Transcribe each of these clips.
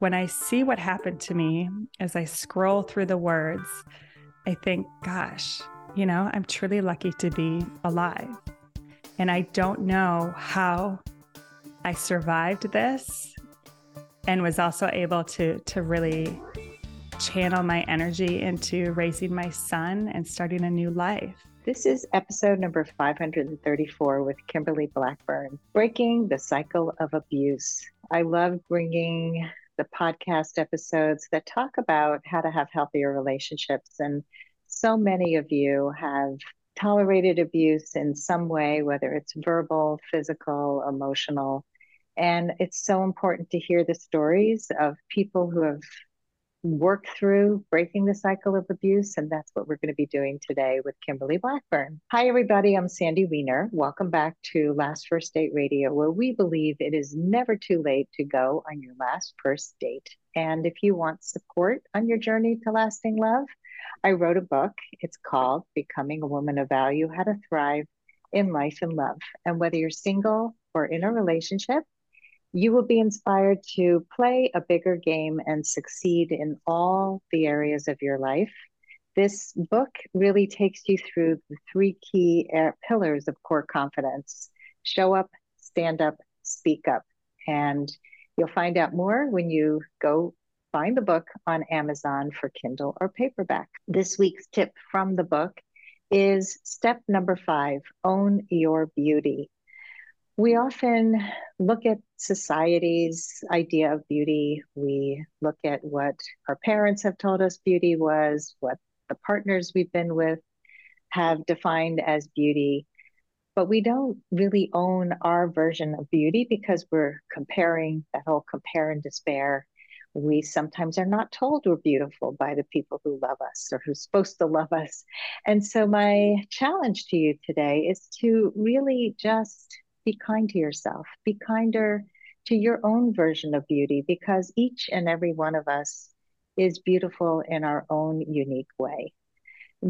when I see what happened to me, as I scroll through the words, I think, gosh, you know, I'm truly lucky to be alive. And I don't know how I survived this and was also able to really channel my energy into raising my son and starting a new life. This is episode number 534 with Kimberly Blackburn, Breaking the Cycle of Abuse. I love bringing the podcast episodes that talk about how to have healthier relationships. And so many of you have tolerated abuse in some way, whether it's verbal, physical, emotional. And it's so important to hear the stories of people who have work through breaking the cycle of abuse. And that's what we're going to be doing today with Kimberly Blackburn. Hi, everybody. I'm Sandy Weiner. Welcome back to Last First Date Radio, where we believe it is never too late to go on your last first date. And if you want support on your journey to lasting love, I wrote a book. It's called Becoming a Woman of Value, How to Thrive in Life and Love. And whether you're single or in a relationship, you will be inspired to play a bigger game and succeed in all the areas of your life. This book really takes you through the three key pillars of core confidence: show up, stand up, speak up. And you'll find out more when you go find the book on Amazon for Kindle or paperback. This week's tip from the book is step number 5, own your beauty. We often look at society's idea of beauty. We look at what our parents have told us beauty was, what the partners we've been with have defined as beauty, but we don't really own our version of beauty because we're comparing, that whole compare and despair. We sometimes are not told we're beautiful by the people who love us or who's supposed to love us. And so my challenge to you today is to really just be kind to yourself, be kinder to your own version of beauty, because each and every one of us is beautiful in our own unique way.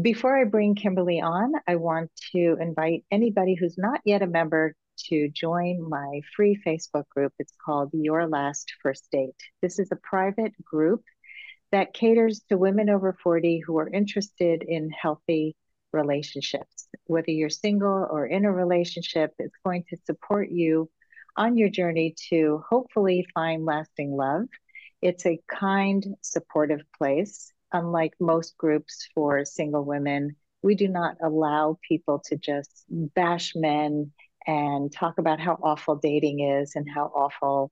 Before I bring Kimberly on, I want to invite anybody who's not yet a member to join my free Facebook group. It's called Your Last First Date. This is a private group that caters to women over 40 who are interested in healthy relationships. Whether you're single or in a relationship, it's going to support you on your journey to hopefully find lasting love. It's a kind, supportive place. Unlike most groups for single women, we do not allow people to just bash men and talk about how awful dating is and how awful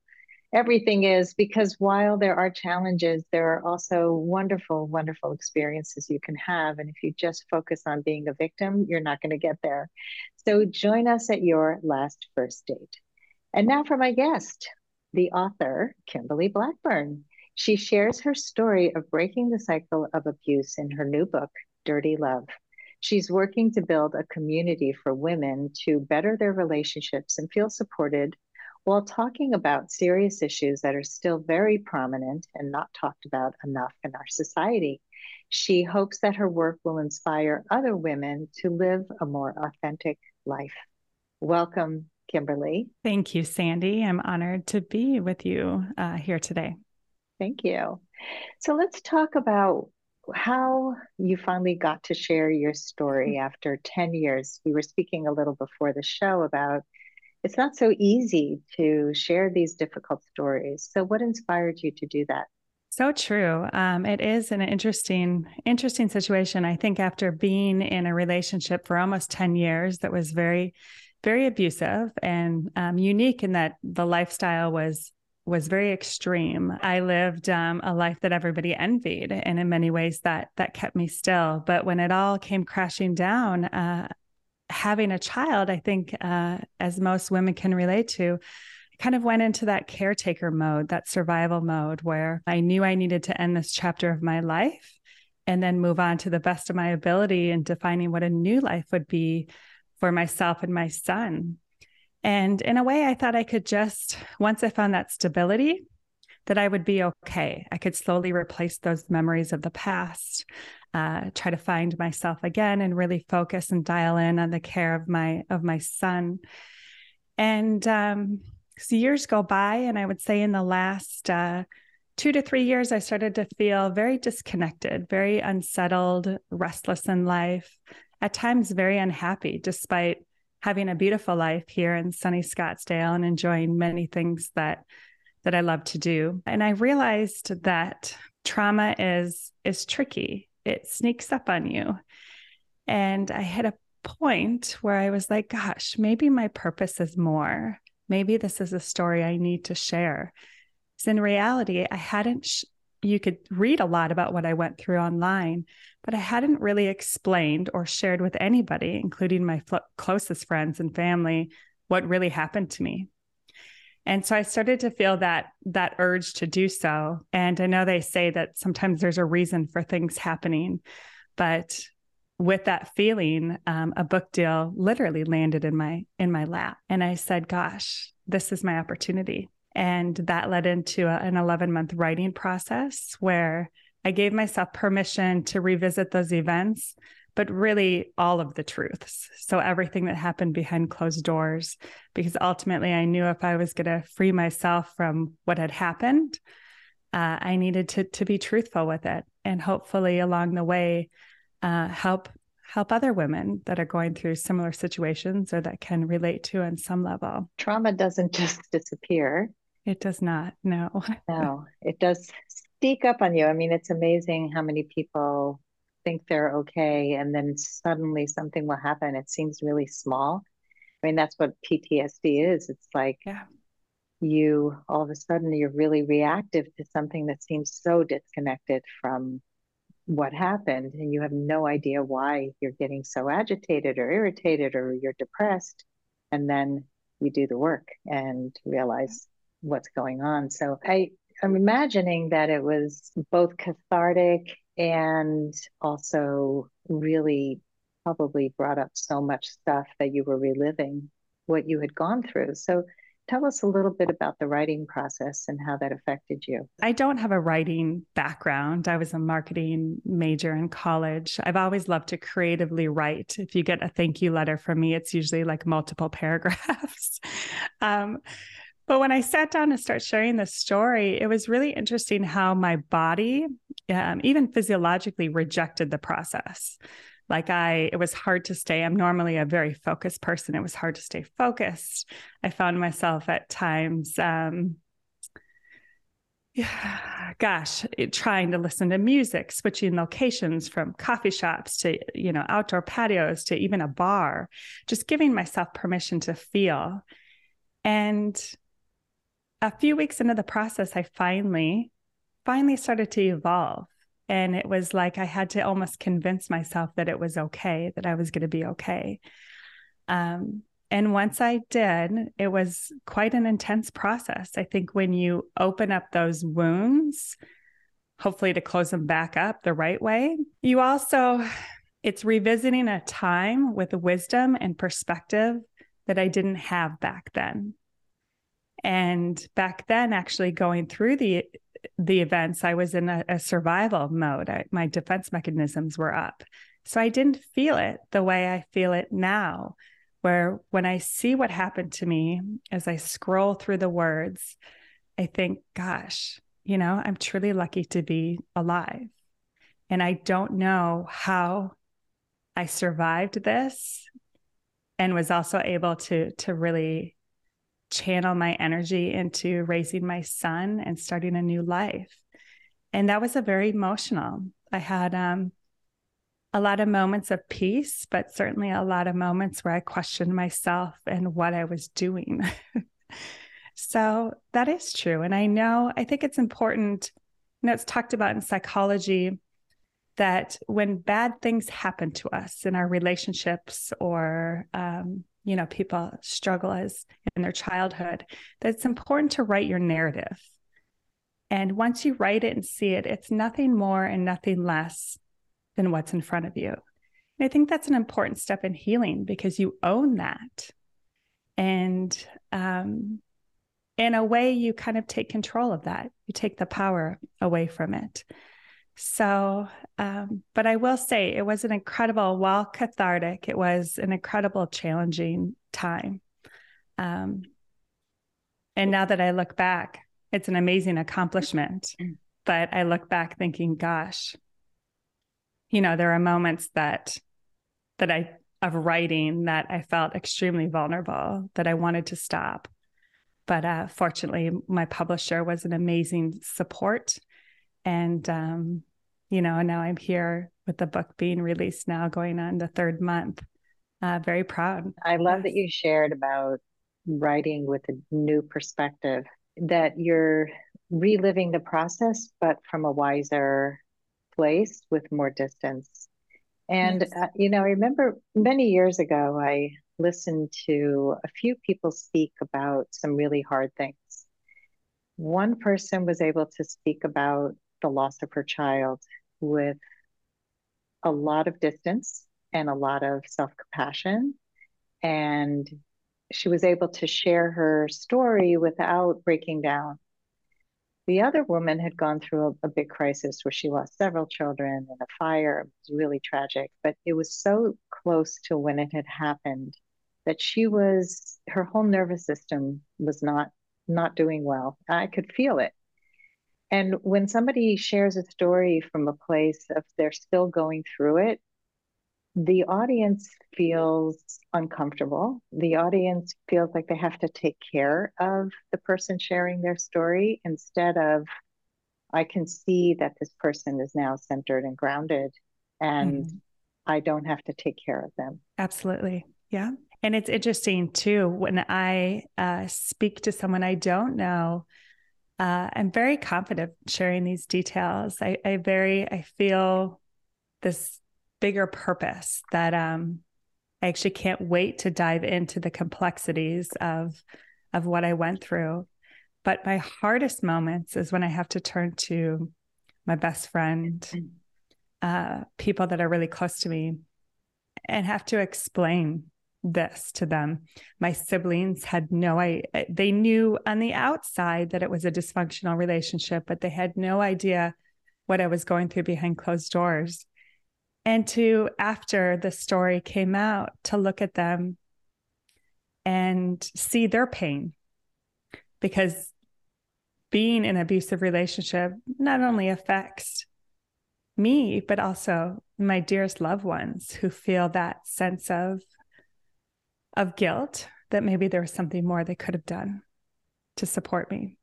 everything is, because while there are challenges, there are also wonderful, wonderful experiences you can have. And if you just focus on being a victim, you're not going to get there. So join us at Your Last First Date. And now for my guest, the author, Kimberly Blackburn. She shares her story of breaking the cycle of abuse in her new book, Dirty Love. She's working to build a community for women to better their relationships and feel supported, while talking about serious issues that are still very prominent and not talked about enough in our society. She hopes that her work will inspire other women to live a more authentic life. Welcome, Kimberly. Thank you, Sandy. I'm honored to be with you here today. Thank you. So let's talk about how you finally got to share your story after 10 years. We were speaking a little before the show about it's not so easy to share these difficult stories. So what inspired you to do that? So true. It is an interesting situation. I think after being in a relationship for almost 10 years that was very, very abusive and unique in that the lifestyle was very extreme. I lived a life that everybody envied, and in many ways that kept me still. But when it all came crashing down, having a child, I think, as most women can relate to, I kind of went into that caretaker mode, that survival mode, where I knew I needed to end this chapter of my life and then move on to the best of my ability and defining what a new life would be for myself and my son. And in a way, I thought I could just, once I found that stability, that I would be okay. I could slowly replace those memories of the past, try to find myself again and really focus and dial in on the care of my son. And so years go by, and I would say in the last 2 to 3 years, I started to feel very disconnected, very unsettled, restless in life, at times very unhappy, despite having a beautiful life here in sunny Scottsdale and enjoying many things that I love to do. And I realized that trauma is tricky. It sneaks up on you. And I hit a point where I was like, gosh, maybe my purpose is more. Maybe this is a story I need to share. So in reality, I hadn't, you could read a lot about what I went through online, but I hadn't really explained or shared with anybody, including my closest friends and family, what really happened to me. And so I started to feel that urge to do so. And I know they say that sometimes there's a reason for things happening, but with that feeling, a book deal literally landed in my lap. And I said, gosh, this is my opportunity. And that led into an 11-month writing process where I gave myself permission to revisit those events, but really all of the truths. So everything that happened behind closed doors, because ultimately I knew if I was going to free myself from what had happened, I needed to be truthful with it. And hopefully along the way, help other women that are going through similar situations or that can relate to on some level. Trauma doesn't just disappear. It does not. No. No, it does sneak up on you. I mean, it's amazing how many people think they're okay, and then suddenly something will happen. It seems really small. I mean, that's what PTSD is. It's like you, all of a sudden, you're really reactive to something that seems so disconnected from what happened, and you have no idea why you're getting so agitated or irritated or you're depressed. And then you do the work and realize what's going on. So I'm imagining that it was both cathartic and also really probably brought up so much stuff that you were reliving what you had gone through. So tell us a little bit about the writing process and how that affected you. I don't have a writing background. I was a marketing major in college. I've always loved to creatively write. If you get a thank you letter from me, it's usually like multiple paragraphs. But when I sat down to start sharing this story, it was really interesting how my body, even physiologically, rejected the process. Like it was hard to stay. I'm normally a very focused person. It was hard to stay focused. I found myself at times, trying to listen to music, switching locations from coffee shops to, outdoor patios to even a bar, just giving myself permission to feel. And a few weeks into the process, I finally started to evolve. And it was like I had to almost convince myself that it was okay, that I was going to be okay. And once I did, it was quite an intense process. I think when you open up those wounds, hopefully to close them back up the right way, you also, it's revisiting a time with wisdom and perspective that I didn't have back then. And back then, actually going through the events, I was in a survival mode. My defense mechanisms were up. So I didn't feel it the way I feel it now, where when I see what happened to me, as I scroll through the words, I think, gosh, I'm truly lucky to be alive. And I don't know how I survived this and was also able to really channel my energy into raising my son and starting a new life. And that was a very emotional. I had a lot of moments of peace, but certainly a lot of moments where I questioned myself and what I was doing. So that is true. And I think it's important, it's talked about in psychology that when bad things happen to us in our relationships or, people struggle as in their childhood, that it's important to write your narrative. And once you write it and see it, it's nothing more and nothing less than what's in front of you. And I think that's an important step in healing because you own that. And in a way, you kind of take control of that. You take the power away from it. So, but I will say it was an incredible, while cathartic, it was an incredible, challenging time. And now that I look back, It's an amazing accomplishment. But I look back thinking, gosh, you know, there are moments of writing that I felt extremely vulnerable, that I wanted to stop. But fortunately, my publisher was an amazing support. And, you know, now I'm here with the book being released now, going on the third month. Very proud. I love that you shared about writing with a new perspective, that you're reliving the process, but from a wiser place with more distance. And, yes. You know, I remember many years ago, I listened to a few people speak about some really hard things. One person was able to speak about the loss of her child with a lot of distance and a lot of self-compassion. And she was able to share her story without breaking down. The other woman had gone through a big crisis where she lost several children in a fire. It was really tragic, but it was so close to when it had happened that her whole nervous system was not doing well. I could feel it. And when somebody shares a story from a place of they're still going through it, the audience feels uncomfortable. The audience feels like they have to take care of the person sharing their story, instead of, I can see that this person is now centered and grounded, and I don't have to take care of them. Absolutely. Yeah. And it's interesting too, when I speak to someone I don't know, I'm very confident sharing these details. I feel this bigger purpose that I actually can't wait to dive into the complexities of what I went through. But my hardest moments is when I have to turn to my best friend, people that are really close to me, and have to explain this to them. My siblings had they knew on the outside that it was a dysfunctional relationship, but they had no idea what I was going through behind closed doors. And after the story came out, to look at them and see their pain, because being in an abusive relationship not only affects me, but also my dearest loved ones, who feel that sense of guilt that maybe there was something more they could have done to support me.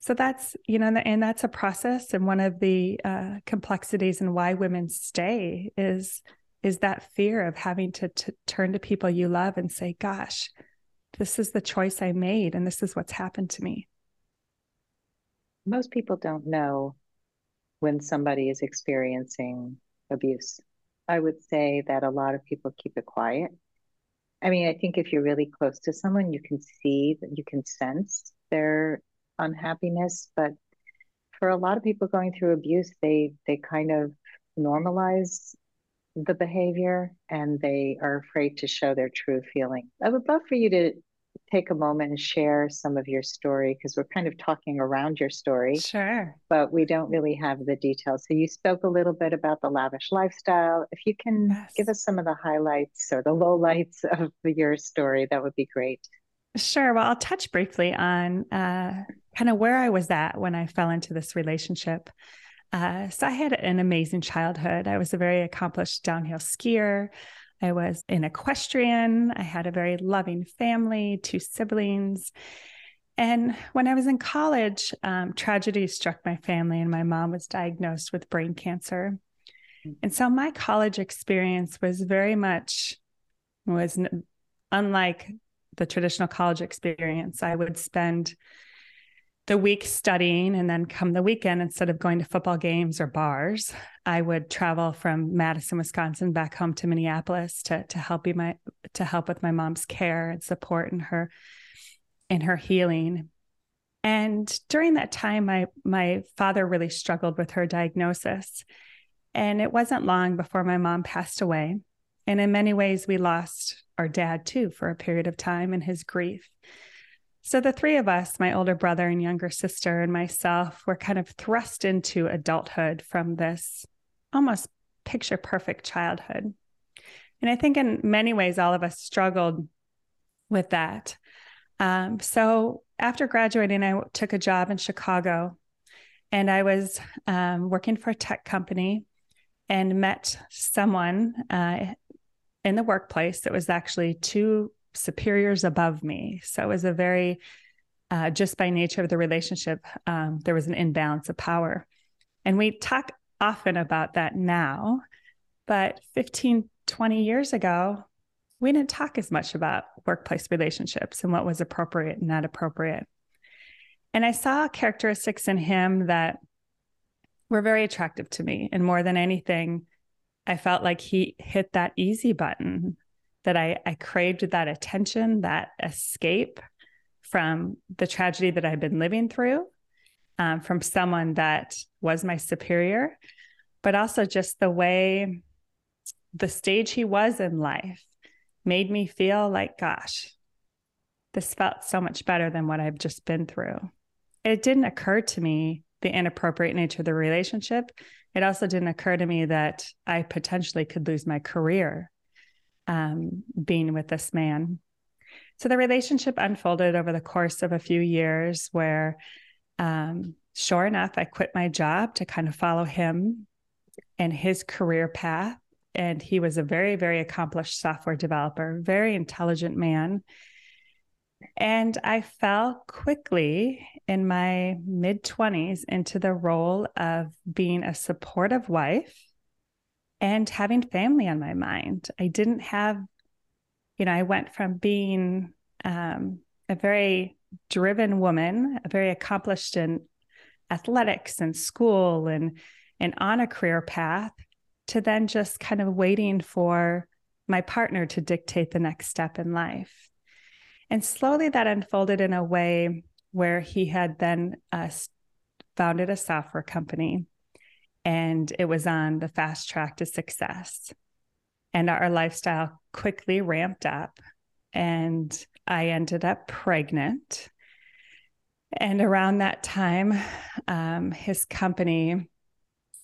So that's, you know, and that's a process. And one of the complexities and why women stay is that fear of having to turn to people you love and say, gosh, this is the choice I made, and this is what's happened to me. Most people don't know when somebody is experiencing abuse. I would say that a lot of people keep it quiet. I mean, I think if you're really close to someone, you can see, you can sense their unhappiness. But for a lot of people going through abuse, they kind of normalize the behavior, and they are afraid to show their true feeling. I would love for you to take a moment and share some of your story, because we're kind of talking around your story. Sure. But we don't really have the details. So you spoke a little bit about the lavish lifestyle. If you can give us some of the highlights or the lowlights of your story, that would be great. Sure. Well, I'll touch briefly on kind of where I was at when I fell into this relationship. So I had an amazing childhood. I was a very accomplished downhill skier. I was an equestrian. I had a very loving family, 2 siblings. And when I was in college, tragedy struck my family, and my mom was diagnosed with brain cancer. And so my college experience was unlike the traditional college experience. I would spend the week studying, and then come the weekend, instead of going to football games or bars, I would travel from Madison, Wisconsin, back home to Minneapolis to help with my mom's care and support in her healing. And during that time, my father really struggled with her diagnosis, and it wasn't long before my mom passed away. And in many ways, we lost our dad too for a period of time in his grief. So the 3 of us, my older brother and younger sister and myself, were kind of thrust into adulthood from this almost picture perfect childhood. And I think in many ways, all of us struggled with that. So after graduating, I took a job in Chicago, and I was working for a tech company and met someone in the workplace that was actually two superiors above me. So it was a very, just by nature of the relationship, there was an imbalance of power. And we talk often about that now, but 15, 20 years ago, we didn't talk as much about workplace relationships and what was appropriate and not appropriate. And I saw characteristics in him that were very attractive to me. And more than anything, I felt like he hit that easy button, that I craved that attention, that escape from the tragedy that I've been living through, from someone that was my superior, but also just the way, the stage he was in life made me feel like, gosh, this felt so much better than what I've just been through. It didn't occur to me the inappropriate nature of the relationship. It also didn't occur to me that I potentially could lose my career being with this man. So the relationship unfolded over the course of a few years where, sure enough, I quit my job to kind of follow him and his career path. And he was a very, very accomplished software developer, very intelligent man. And I fell quickly in my mid-20s into the role of being a supportive wife and having family on my mind. I didn't have, you know, I went from being a very driven woman, a very accomplished in athletics and school and on a career path, to then just kind of waiting for my partner to dictate the next step in life. And slowly that unfolded in a way where he had then founded a software company, and it was on the fast track to success. And our lifestyle quickly ramped up, and I ended up pregnant. And around that time, his company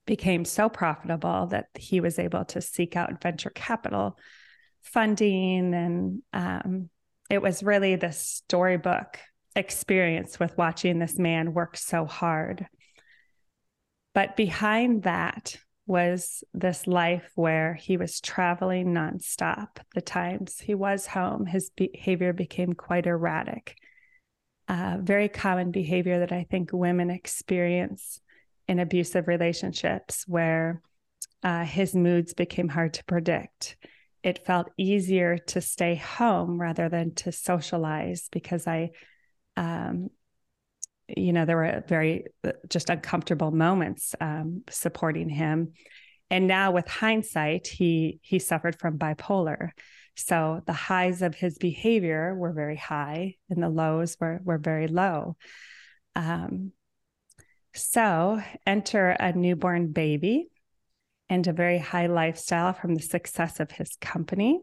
became so profitable that he was able to seek out venture capital funding. And it was really this storybook experience with watching this man work so hard. But behind that was this life where he was traveling nonstop. The times he was home, his behavior became quite erratic. Very common behavior that I think women experience in abusive relationships, where his moods became hard to predict. It felt easier to stay home rather than to socialize, because there were very just uncomfortable moments supporting him. And now with hindsight, he suffered from bipolar. So the highs of his behavior were very high and the lows were very low. So enter a newborn baby and a very high lifestyle from the success of his company,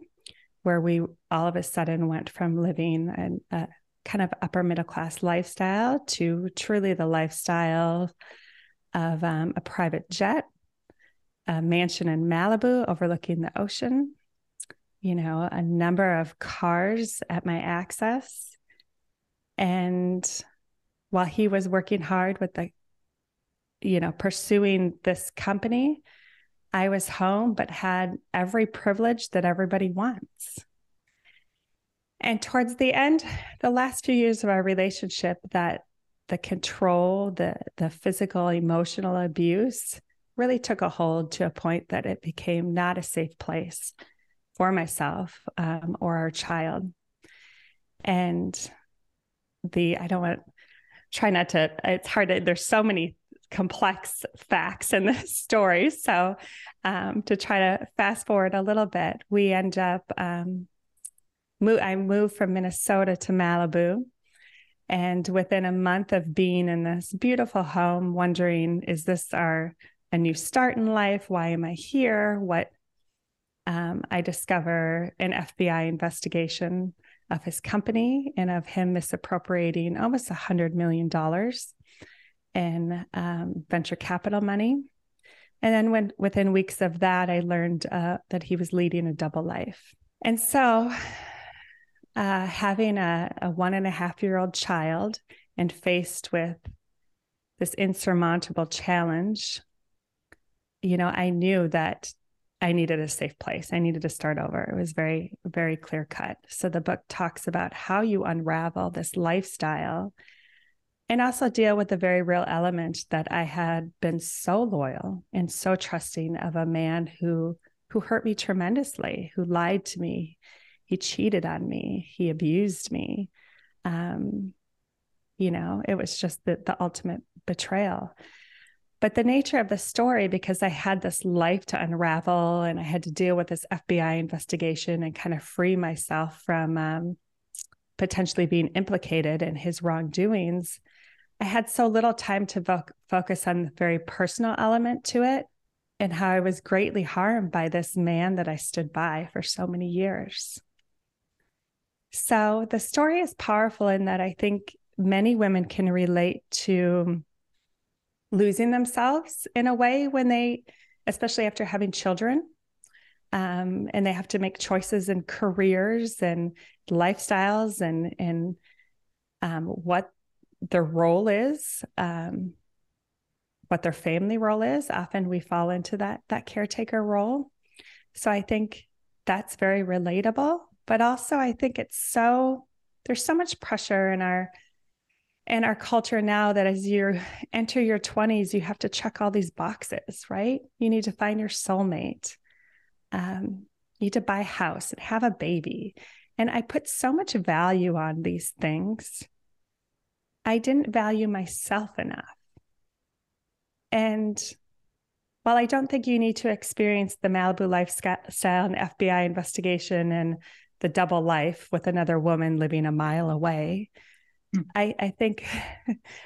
where we all of a sudden went from living a kind of upper middle class lifestyle to truly the lifestyle of a private jet, a mansion in Malibu overlooking the ocean, a number of cars at my access. And while he was working hard with the pursuing this company, I was home, but had every privilege that everybody wants. And towards the end, the last few years of our relationship, that the control, the physical, emotional abuse really took a hold to a point that it became not a safe place for myself or our child. And it's hard to, there's so many complex facts in this story. So to try to fast forward a little bit, we end up, I moved from Minnesota to Malibu. And within a month of being in this beautiful home, wondering, is this a new start in life? Why am I here? I discover an FBI investigation of his company and of him misappropriating almost $100 million. And venture capital money. And then within weeks of that, I learned that he was leading a double life. And so having a 1.5-year-old child and faced with this insurmountable challenge, you know, I knew that I needed a safe place. I needed to start over. It was very, very clear cut. So the book talks about how you unravel this lifestyle and also deal with the very real element that I had been so loyal and so trusting of a man who hurt me tremendously, who lied to me. He cheated on me. He abused me. You know, it was just the ultimate betrayal. But the nature of the story, because I had this life to unravel and I had to deal with this FBI investigation and kind of free myself from potentially being implicated in his wrongdoings, I had so little time to focus on the very personal element to it and how I was greatly harmed by this man that I stood by for so many years. So the story is powerful in that I think many women can relate to losing themselves in a way when they, especially after having children, and they have to make choices in careers and lifestyles and what their role is, what their family role is. Often we fall into that caretaker role. So I think that's very relatable, but also I think there's so much pressure in our culture now that as you enter your 20s, you have to check all these boxes, right? You need to find your soulmate. You need to buy a house and have a baby. And I put so much value on these things. I didn't value myself enough. And while I don't think you need to experience the Malibu lifestyle and FBI investigation and the double life with another woman living a mile away, I think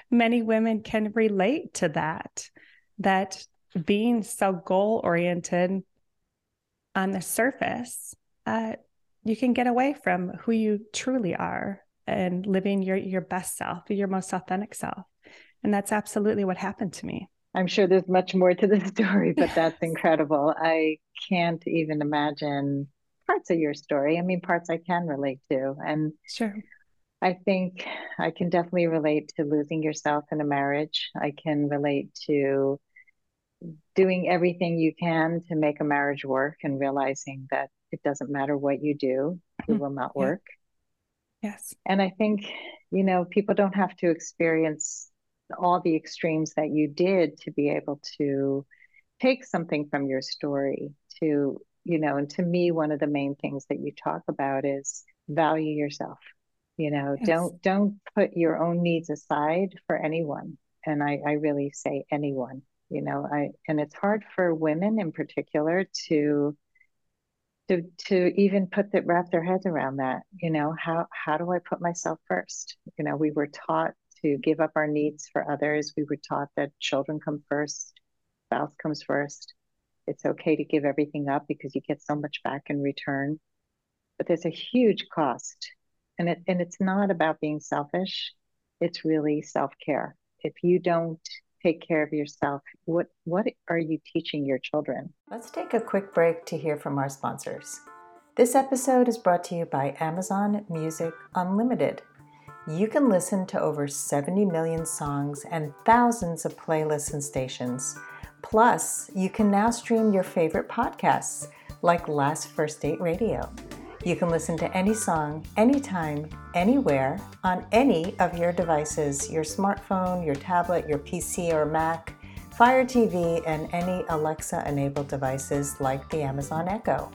many women can relate to that being so goal-oriented on the surface, you can get away from who you truly are and living your best self, your most authentic self. And that's absolutely what happened to me. I'm sure there's much more to the story, but that's incredible. I can't even imagine parts of your story. I mean, parts I can relate to. And sure. I think I can definitely relate to losing yourself in a marriage. I can relate to doing everything you can to make a marriage work and realizing that it doesn't matter what you do, it will not work. Yes. And I think, you know, people don't have to experience all the extremes that you did to be able to take something from your story to, you know, and to me, one of the main things that you talk about is value yourself. You know, yes. Don't put your own needs aside for anyone. And I really say anyone, you know, and it's hard for women in particular to even wrap their heads around that. You know, how do I put myself first? You know, we were taught to give up our needs for others. We were taught that children come first, spouse comes first. It's okay to give everything up because you get so much back in return, but there's a huge cost. And it's not about being selfish. It's really self-care. If you don't take care of yourself, what are you teaching your children? Let's take a quick break to hear from our sponsors. This episode is brought to you by Amazon Music Unlimited. You can listen to over 70 million songs and thousands of playlists and stations. Plus, you can now stream your favorite podcasts like Last First Date Radio. You can listen to any song, anytime, anywhere, on any of your devices, your smartphone, your tablet, your PC or Mac, Fire TV, and any Alexa-enabled devices like the Amazon Echo.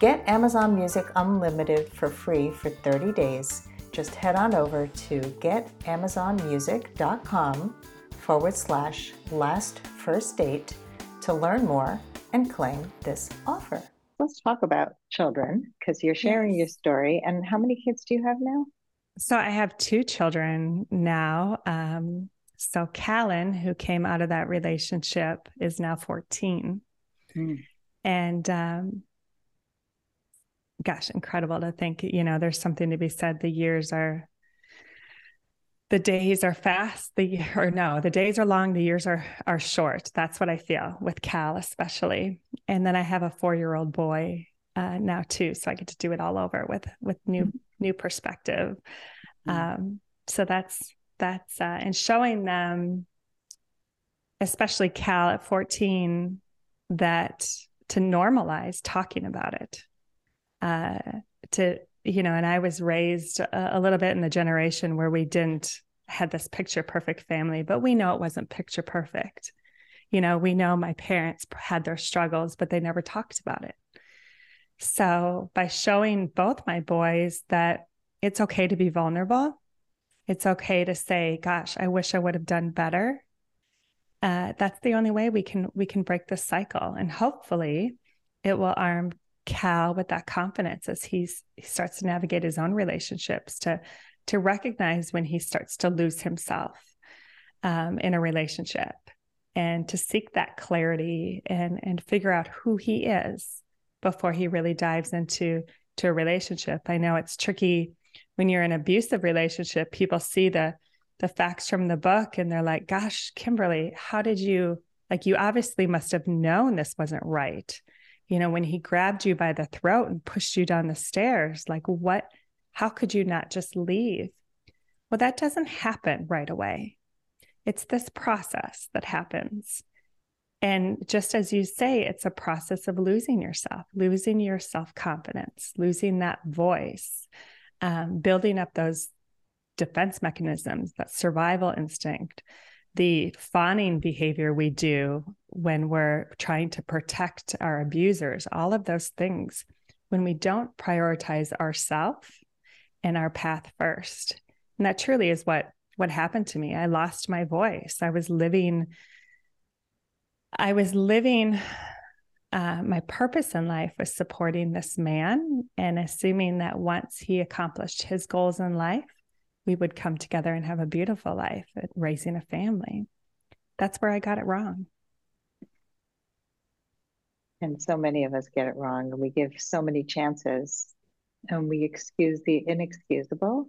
Get Amazon Music Unlimited for free for 30 days. Just head on over to getamazonmusic.com/lastfirstdate to learn more and claim this offer. Let's talk about children because you're sharing your story. And how many kids do you have now? So I have 2 children now. So Callan, who came out of that relationship, is now 14. And gosh, incredible to think, you know, there's something to be said. The days are fast, the days are long, the years are short. That's what I feel with Cal, especially. And then I have a 4-year-old boy now too. So I get to do it all over with new new perspective. So that's and showing them, especially Cal at 14, that to normalize talking about it, to, you know, and I was raised a little bit in the generation where we didn't had this picture perfect family, but we know it wasn't picture perfect. You know, we know my parents had their struggles, but they never talked about it. So by showing both my boys that it's okay to be vulnerable, it's okay to say, gosh, I wish I would have done better. That's the only way we can break this cycle. And hopefully it will arm Cal with that confidence as he starts to navigate his own relationships, to recognize when he starts to lose himself in a relationship, and to seek that clarity and figure out who he is before he really dives into a relationship. I know it's tricky when you're in an abusive relationship. People see the facts from the book and they're like, gosh, Kimberly, how did you, like, you obviously must have known this wasn't right. You know, when he grabbed you by the throat and pushed you down the stairs, like, what, how could you not just leave? Well, that doesn't happen right away. It's this process that happens. And just as you say, it's a process of losing yourself, losing your self-confidence, losing that voice, building up those defense mechanisms, that survival instinct, the fawning behavior we do when we're trying to protect our abusers, all of those things. When we don't prioritize ourselves and our path first. And that truly is what happened to me. I lost my voice. I was living, my purpose in life was supporting this man and assuming that once he accomplished his goals in life, we would come together and have a beautiful life and raising a family. That's where I got it wrong. And so many of us get it wrong, and we give so many chances and we excuse the inexcusable.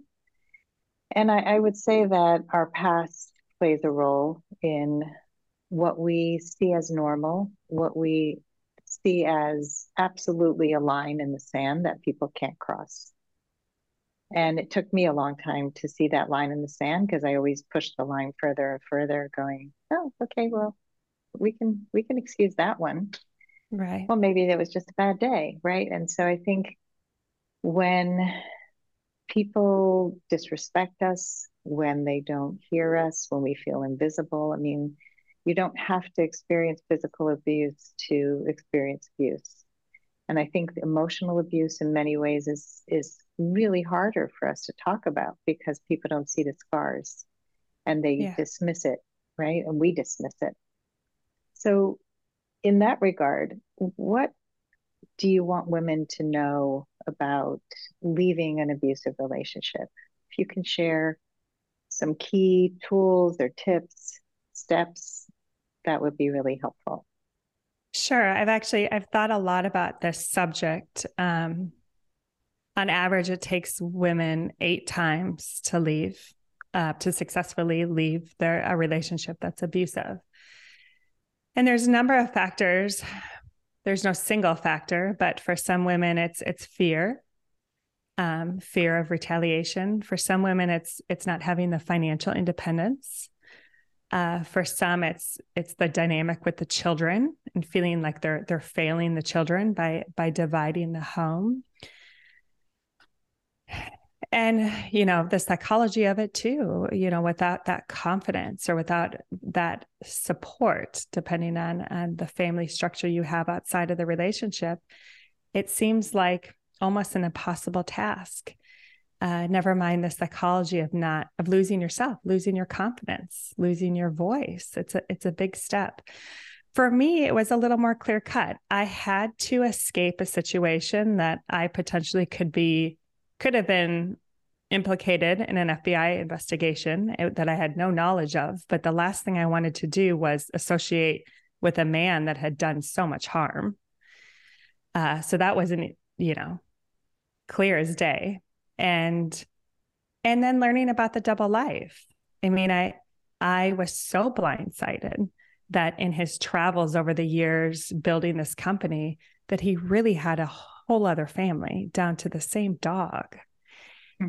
And I would say that our past plays a role in what we see as normal, what we see as absolutely a line in the sand that people can't cross. And it took me a long time to see that line in the sand, because I always pushed the line further and further, going, oh, okay, well, we can excuse that one. Right. Well, maybe that was just a bad day, right? And so I think when people disrespect us, when they don't hear us, when we feel invisible, I mean, you don't have to experience physical abuse to experience abuse. And I think the emotional abuse in many ways is really harder for us to talk about, because people don't see the scars and they dismiss it, right? And we dismiss it. So in that regard, what do you want women to know about leaving an abusive relationship? If you can share some key tools or tips, steps, that would be really helpful. Sure. I've thought a lot about this subject. On average, it takes women 8 times to leave, to successfully leave a relationship that's abusive. And there's a number of factors. There's no single factor, but for some women, it's fear, fear of retaliation. For some women, it's not having the financial independence. For some, it's the dynamic with the children and feeling like they're failing the children by dividing the home. And, you know, the psychology of it too, you know, without that confidence or without that support, depending on the family structure you have outside of the relationship, it seems like almost an impossible task. Never mind the psychology of losing yourself, losing your confidence, losing your voice. It's a big step. For me, it was a little more clear cut. I had to escape a situation that I potentially could have been implicated in an FBI investigation that I had no knowledge of. But the last thing I wanted to do was associate with a man that had done so much harm. So that wasn't, you know, clear as day. And then learning about the double life. I mean, I was so blindsided that in his travels over the years building this company, that he really had a whole other family down to the same dog.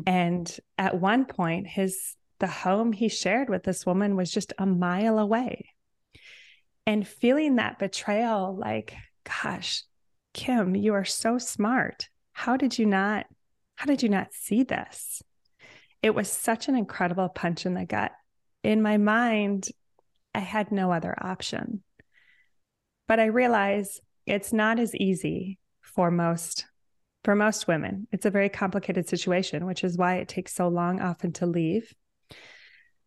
And at one point, the home he shared with this woman was just a mile away. And feeling that betrayal, like, gosh, Kim, you are so smart. How did you not see this? It was such an incredible punch in the gut. In my mind, I had no other option. But I realize it's not as easy for most women. It's a very complicated situation, which is why it takes so long often to leave.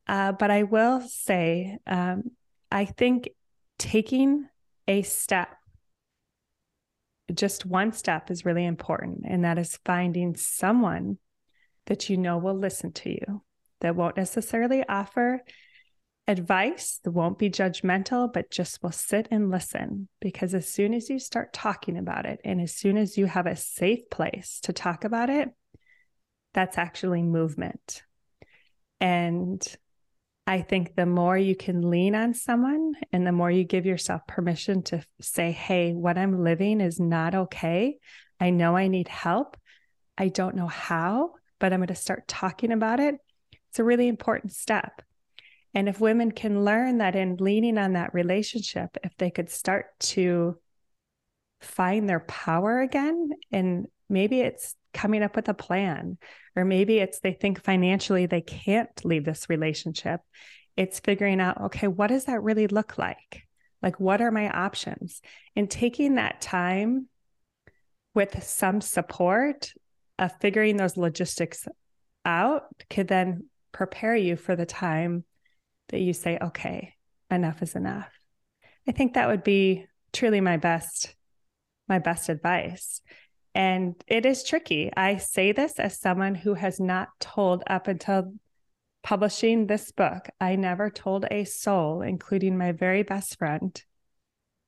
But I will say, I think taking a step, just one step, is really important. And that is finding someone that you know will listen to you, that won't necessarily offer advice, that won't be judgmental, but just will sit and listen. Because as soon as you start talking about it, and as soon as you have a safe place to talk about it, that's actually movement. And I think the more you can lean on someone and the more you give yourself permission to say, hey, what I'm living is not okay. I know I need help. I don't know how, but I'm going to start talking about it. It's a really important step. And if women can learn that in leaning on that relationship, if they could start to find their power again, and maybe it's coming up with a plan, or maybe it's they think financially they can't leave this relationship. It's figuring out, okay, what does that really look like? Like, what are my options? And taking that time with some support of figuring those logistics out could then prepare you for the time that you say, okay, enough is enough. I think that would be truly my best advice. And it is tricky. I say this as someone who has not told, up until publishing this book, I never told a soul, including my very best friend,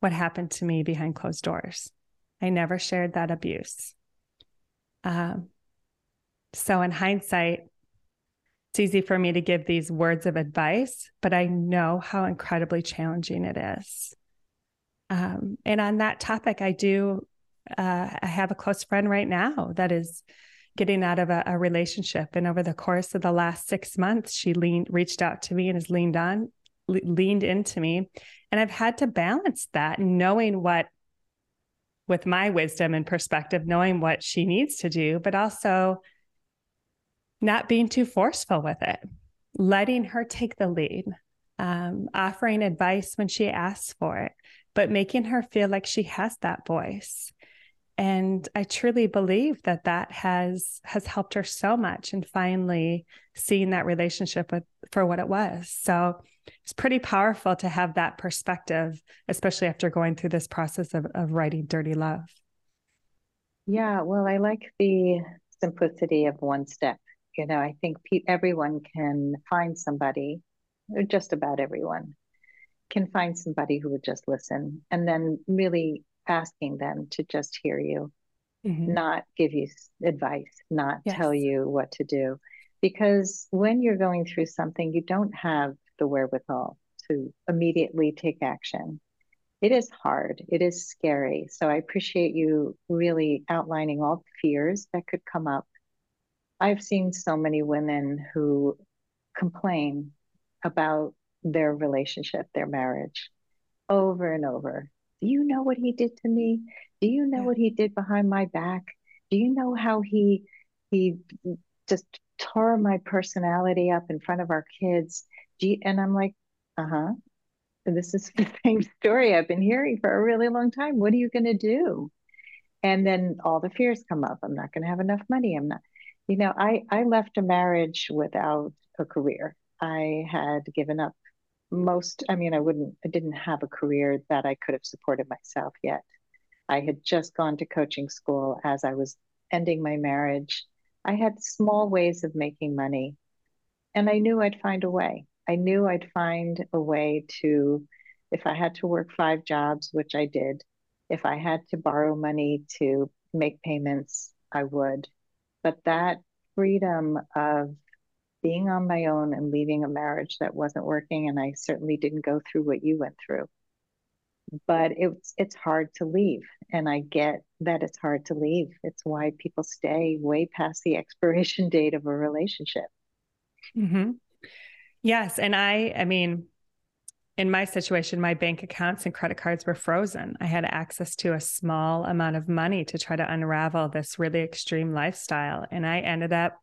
what happened to me behind closed doors. I never shared that abuse. So in hindsight, it's easy for me to give these words of advice, but I know how incredibly challenging it is. And on that topic, I have a close friend right now that is getting out of a relationship. And over the course of the last 6 months, she reached out to me and has leaned into me. And I've had to balance that, knowing what, with my wisdom and perspective, knowing what she needs to do, but also not being too forceful with it, letting her take the lead, offering advice when she asks for it, but making her feel like she has that voice. And I truly believe that has helped her so much in finally seeing that relationship for what it was. So it's pretty powerful to have that perspective, especially after going through this process of writing Dirty Love. Yeah, well, I like the simplicity of one step. You know, I think everyone can find somebody, or just about everyone can find somebody who would just listen, and then really asking them to just hear you, not give you advice, not tell you what to do. Because when you're going through something, you don't have the wherewithal to immediately take action. It is hard. It is scary. So I appreciate you really outlining all the fears that could come up. I've seen so many women who complain about their relationship, their marriage, over and over. Do you know what he did to me? Do you know what he did behind my back? Do you know how he just tore my personality up in front of our kids? And I'm like, this is the same story I've been hearing for a really long time. What are you going to do? And then all the fears come up. I'm not going to have enough money. I'm not, you know, I left a marriage without a career. I had given up I didn't have a career that I could have supported myself yet. I had just gone to coaching school as I was ending my marriage. I had small ways of making money, and I knew I'd find a way. I knew I'd find a way to, if I had to work 5 jobs, which I did, if I had to borrow money to make payments, I would. But that freedom of being on my own and leaving a marriage that wasn't working, and I certainly didn't go through what you went through, but it's hard to leave. And I get that it's hard to leave. It's why people stay way past the expiration date of a relationship. Mm-hmm. Yes. And I mean, in my situation, my bank accounts and credit cards were frozen. I had access to a small amount of money to try to unravel this really extreme lifestyle. And I ended up,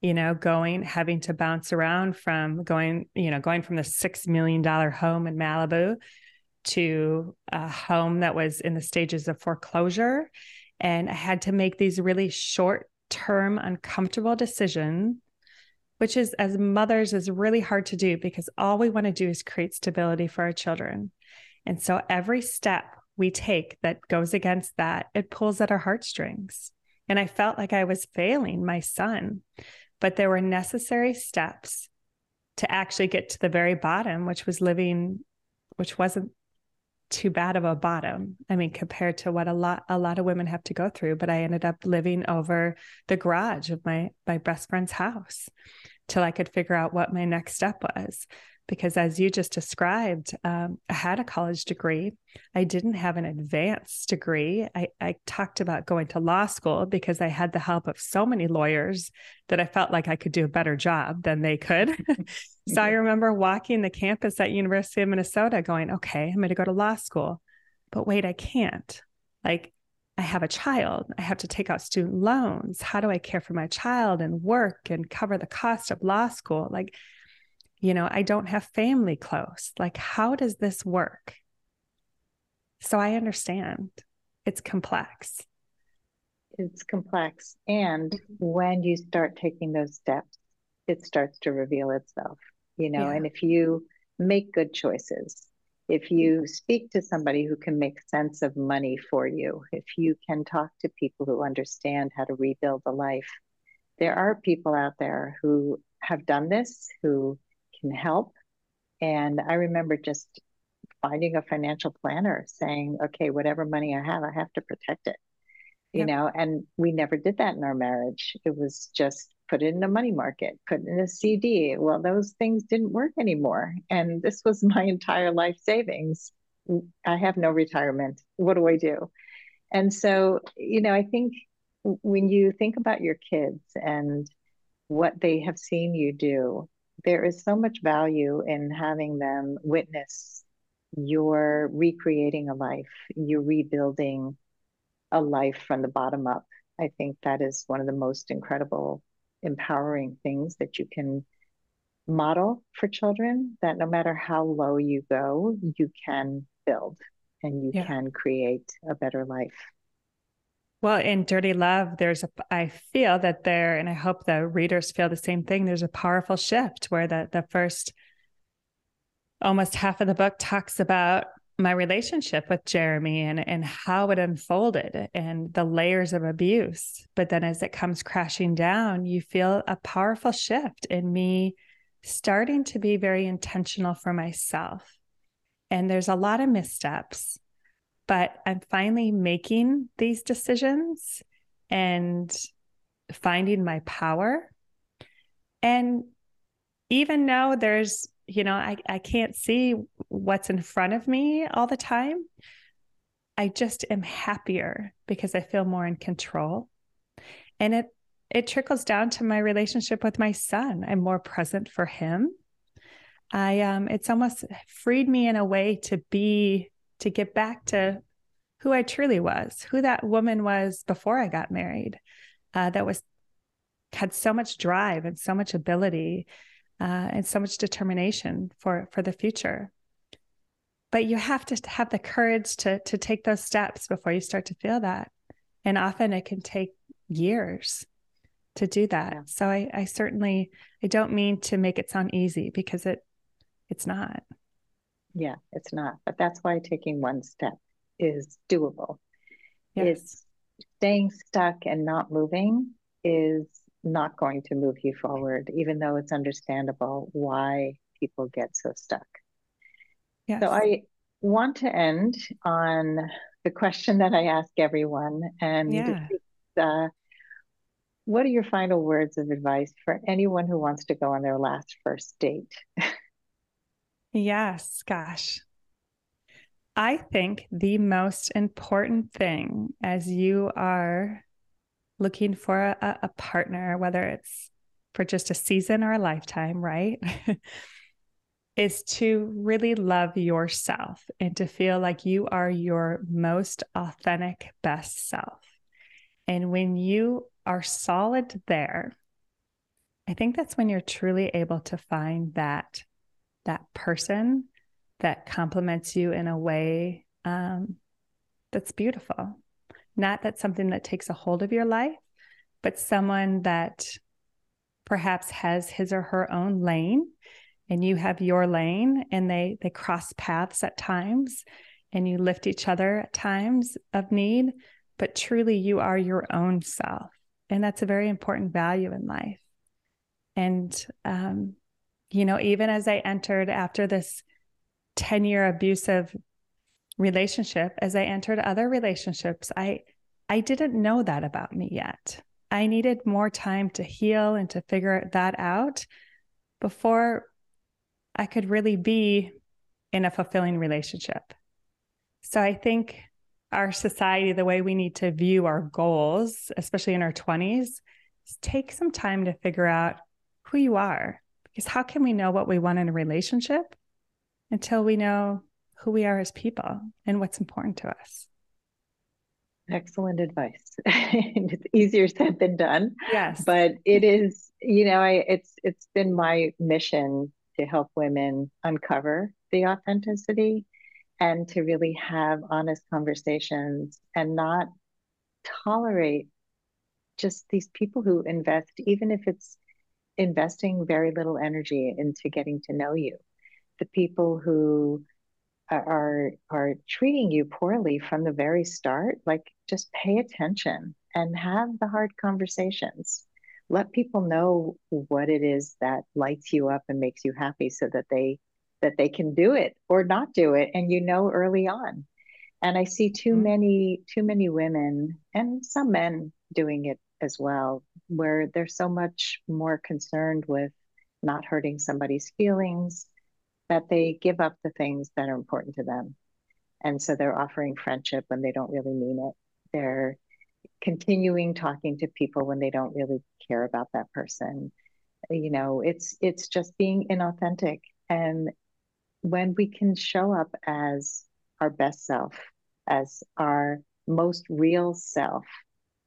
you know, having to bounce around from going from the $6 million home in Malibu to a home that was in the stages of foreclosure. And I had to make these really short-term, uncomfortable decisions, which is, as mothers, is really hard to do because all we want to do is create stability for our children. And so every step we take that goes against that, it pulls at our heartstrings. And I felt like I was failing my son, but there were necessary steps to actually get to the very bottom, which wasn't too bad of a bottom. I mean, compared to what a lot of women have to go through, but I ended up living over the garage of my best friend's house till I could figure out what my next step was. Because as you just described, I had a college degree. I didn't have an advanced degree. I talked about going to law school because I had the help of so many lawyers that I felt like I could do a better job than they could. So I remember walking the campus at University of Minnesota going, okay, I'm going to go to law school, but wait, I can't. Like, I have a child. I have to take out student loans. How do I care for my child and work and cover the cost of law school? Like, you know, I don't have family close. Like, how does this work? So I understand it's complex. It's complex. And when you start taking those steps, it starts to reveal itself, you know, yeah. And if you make good choices, if you speak to somebody who can make sense of money for you, if you can talk to people who understand how to rebuild a life, there are people out there who have done this, who can help. And I remember just finding a financial planner saying, okay, whatever money I have to protect it, you know, and we never did that in our marriage. It was just put it in a money market, put it in a CD. Well, those things didn't work anymore. And this was my entire life savings. I have no retirement. What do I do? And so, you know, I think when you think about your kids and what they have seen you do, there is so much value in having them witness you're recreating a life, you're rebuilding a life from the bottom up. I think that is one of the most incredible, empowering things that you can model for children, that no matter how low you go, you can build and you can create a better life. Well, in Dirty Love, I feel that there, and I hope the readers feel the same thing, there's a powerful shift where the first almost half of the book talks about my relationship with Jeremy and how it unfolded and the layers of abuse. But then as it comes crashing down, you feel a powerful shift in me starting to be very intentional for myself. And there's a lot of missteps, but I'm finally making these decisions and finding my power. And even though there's, you know, I can't see what's in front of me all the time, I just am happier because I feel more in control. And it trickles down to my relationship with my son. I'm more present for him. It's almost freed me in a way to get back to who I truly was, who that woman was before I got married, had so much drive and so much ability and so much determination for the future. But you have to have the courage to take those steps before you start to feel that. And often it can take years to do that. Yeah. So I don't mean to make it sound easy because it's not. Yeah, it's not. But that's why taking one step is doable. Yes. It's staying stuck and not moving is not going to move you forward, even though it's understandable why people get so stuck. Yes. So I want to end on the question that I ask everyone. And what are your final words of advice for anyone who wants to go on their last first date? Yes, gosh. I think the most important thing as you are looking for a partner, whether it's for just a season or a lifetime, right? is to really love yourself and to feel like you are your most authentic, best self. And when you are solid there, I think that's when you're truly able to find that person that compliments you in a way that's beautiful. Not that something that takes a hold of your life, but someone that perhaps has his or her own lane and you have your lane, and they cross paths at times and you lift each other at times of need, but truly you are your own self. And that's a very important value in life. And, you know, even as I entered after this 10-year abusive relationship, as I entered other relationships, I didn't know that about me yet. I needed more time to heal and to figure that out before I could really be in a fulfilling relationship. So I think our society, the way we need to view our goals, especially in our 20s, is take some time to figure out who you are, because how can we know what we want in a relationship until we know who we are as people and what's important to us? Excellent advice. It's easier said than done. Yes. But it is, you know, it's been my mission to help women uncover the authenticity and to really have honest conversations and not tolerate just these people who invest, even if it's investing very little energy into getting to know you. The people who are treating you poorly from the very start, like, just pay attention and have the hard conversations. Let people know what it is that lights you up and makes you happy so that they can do it or not do it. And you know, early on. And I see too many women and some men doing it as well, where they're so much more concerned with not hurting somebody's feelings that they give up the things that are important to them. And so they're offering friendship when they don't really mean it. They're continuing talking to people when they don't really care about that person. You know, it's just being inauthentic. And when we can show up as our best self, as our most real self,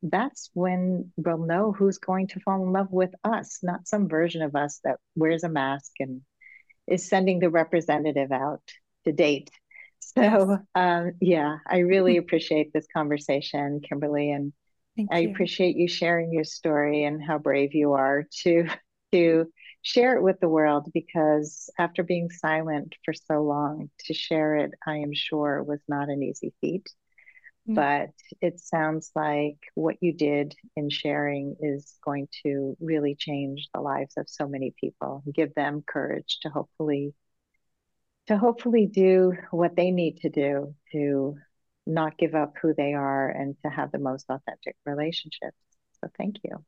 that's when we'll know who's going to fall in love with us, not some version of us that wears a mask and is sending the representative out to date. So yeah, I really appreciate this conversation, Kimberly, and I appreciate you sharing your story and how brave you are to share it with the world, because after being silent for so long, to share it, I am sure, was not an easy feat. Mm-hmm. But it sounds like what you did in sharing is going to really change the lives of so many people, give them courage to hopefully do what they need to do to not give up who they are and to have the most authentic relationships. So thank you.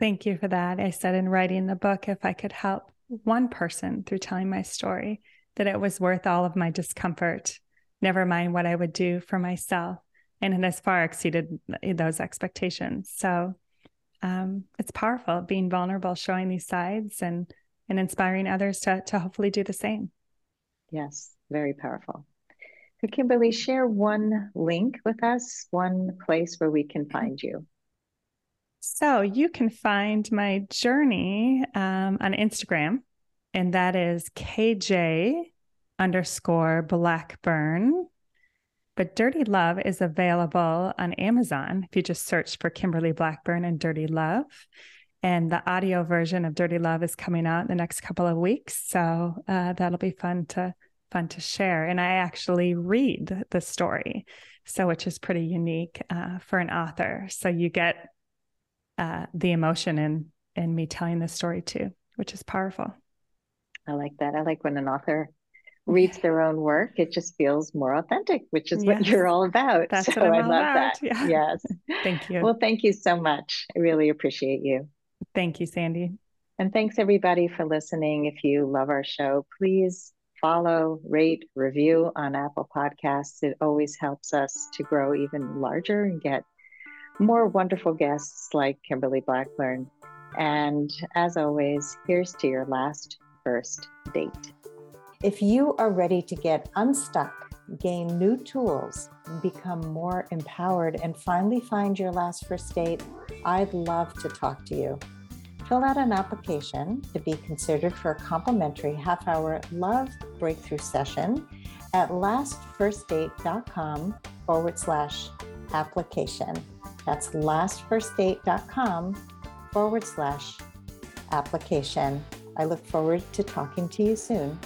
Thank you for that. I said in writing the book, if I could help one person through telling my story, that it was worth all of my discomfort, never mind what I would do for myself. And it has far exceeded those expectations. So it's powerful, being vulnerable, showing these sides and inspiring others to hopefully do the same. Yes, very powerful. So Kimberly, share one link with us, one place where we can find you. So you can find my journey on Instagram, and that is KJ_Blackburn. But Dirty Love is available on Amazon if you just search for Kimberly Blackburn and Dirty Love. And the audio version of Dirty Love is coming out in the next couple of weeks. So that'll be fun to share. And I actually read the story, so which is pretty unique for an author. So you get the emotion in me telling the story too, which is powerful. I like that. I like when an author reads their own work. It just feels more authentic, which is what you're all about. That's so what I love about. That. Yeah. Yes. Thank you. Well, thank you so much. I really appreciate you. Thank you, Sandy. And thanks everybody for listening. If you love our show, please follow, rate, review on Apple Podcasts. It always helps us to grow even larger and get more wonderful guests like Kimberly Blackburn. And as always, here's to your last first date. If you are ready to get unstuck, gain new tools, become more empowered, and finally find your last first date, I'd love to talk to you. Fill out an application to be considered for a complimentary half-hour love breakthrough session at lastfirstdate.com/application. That's lastfirstdate.com/application. I look forward to talking to you soon.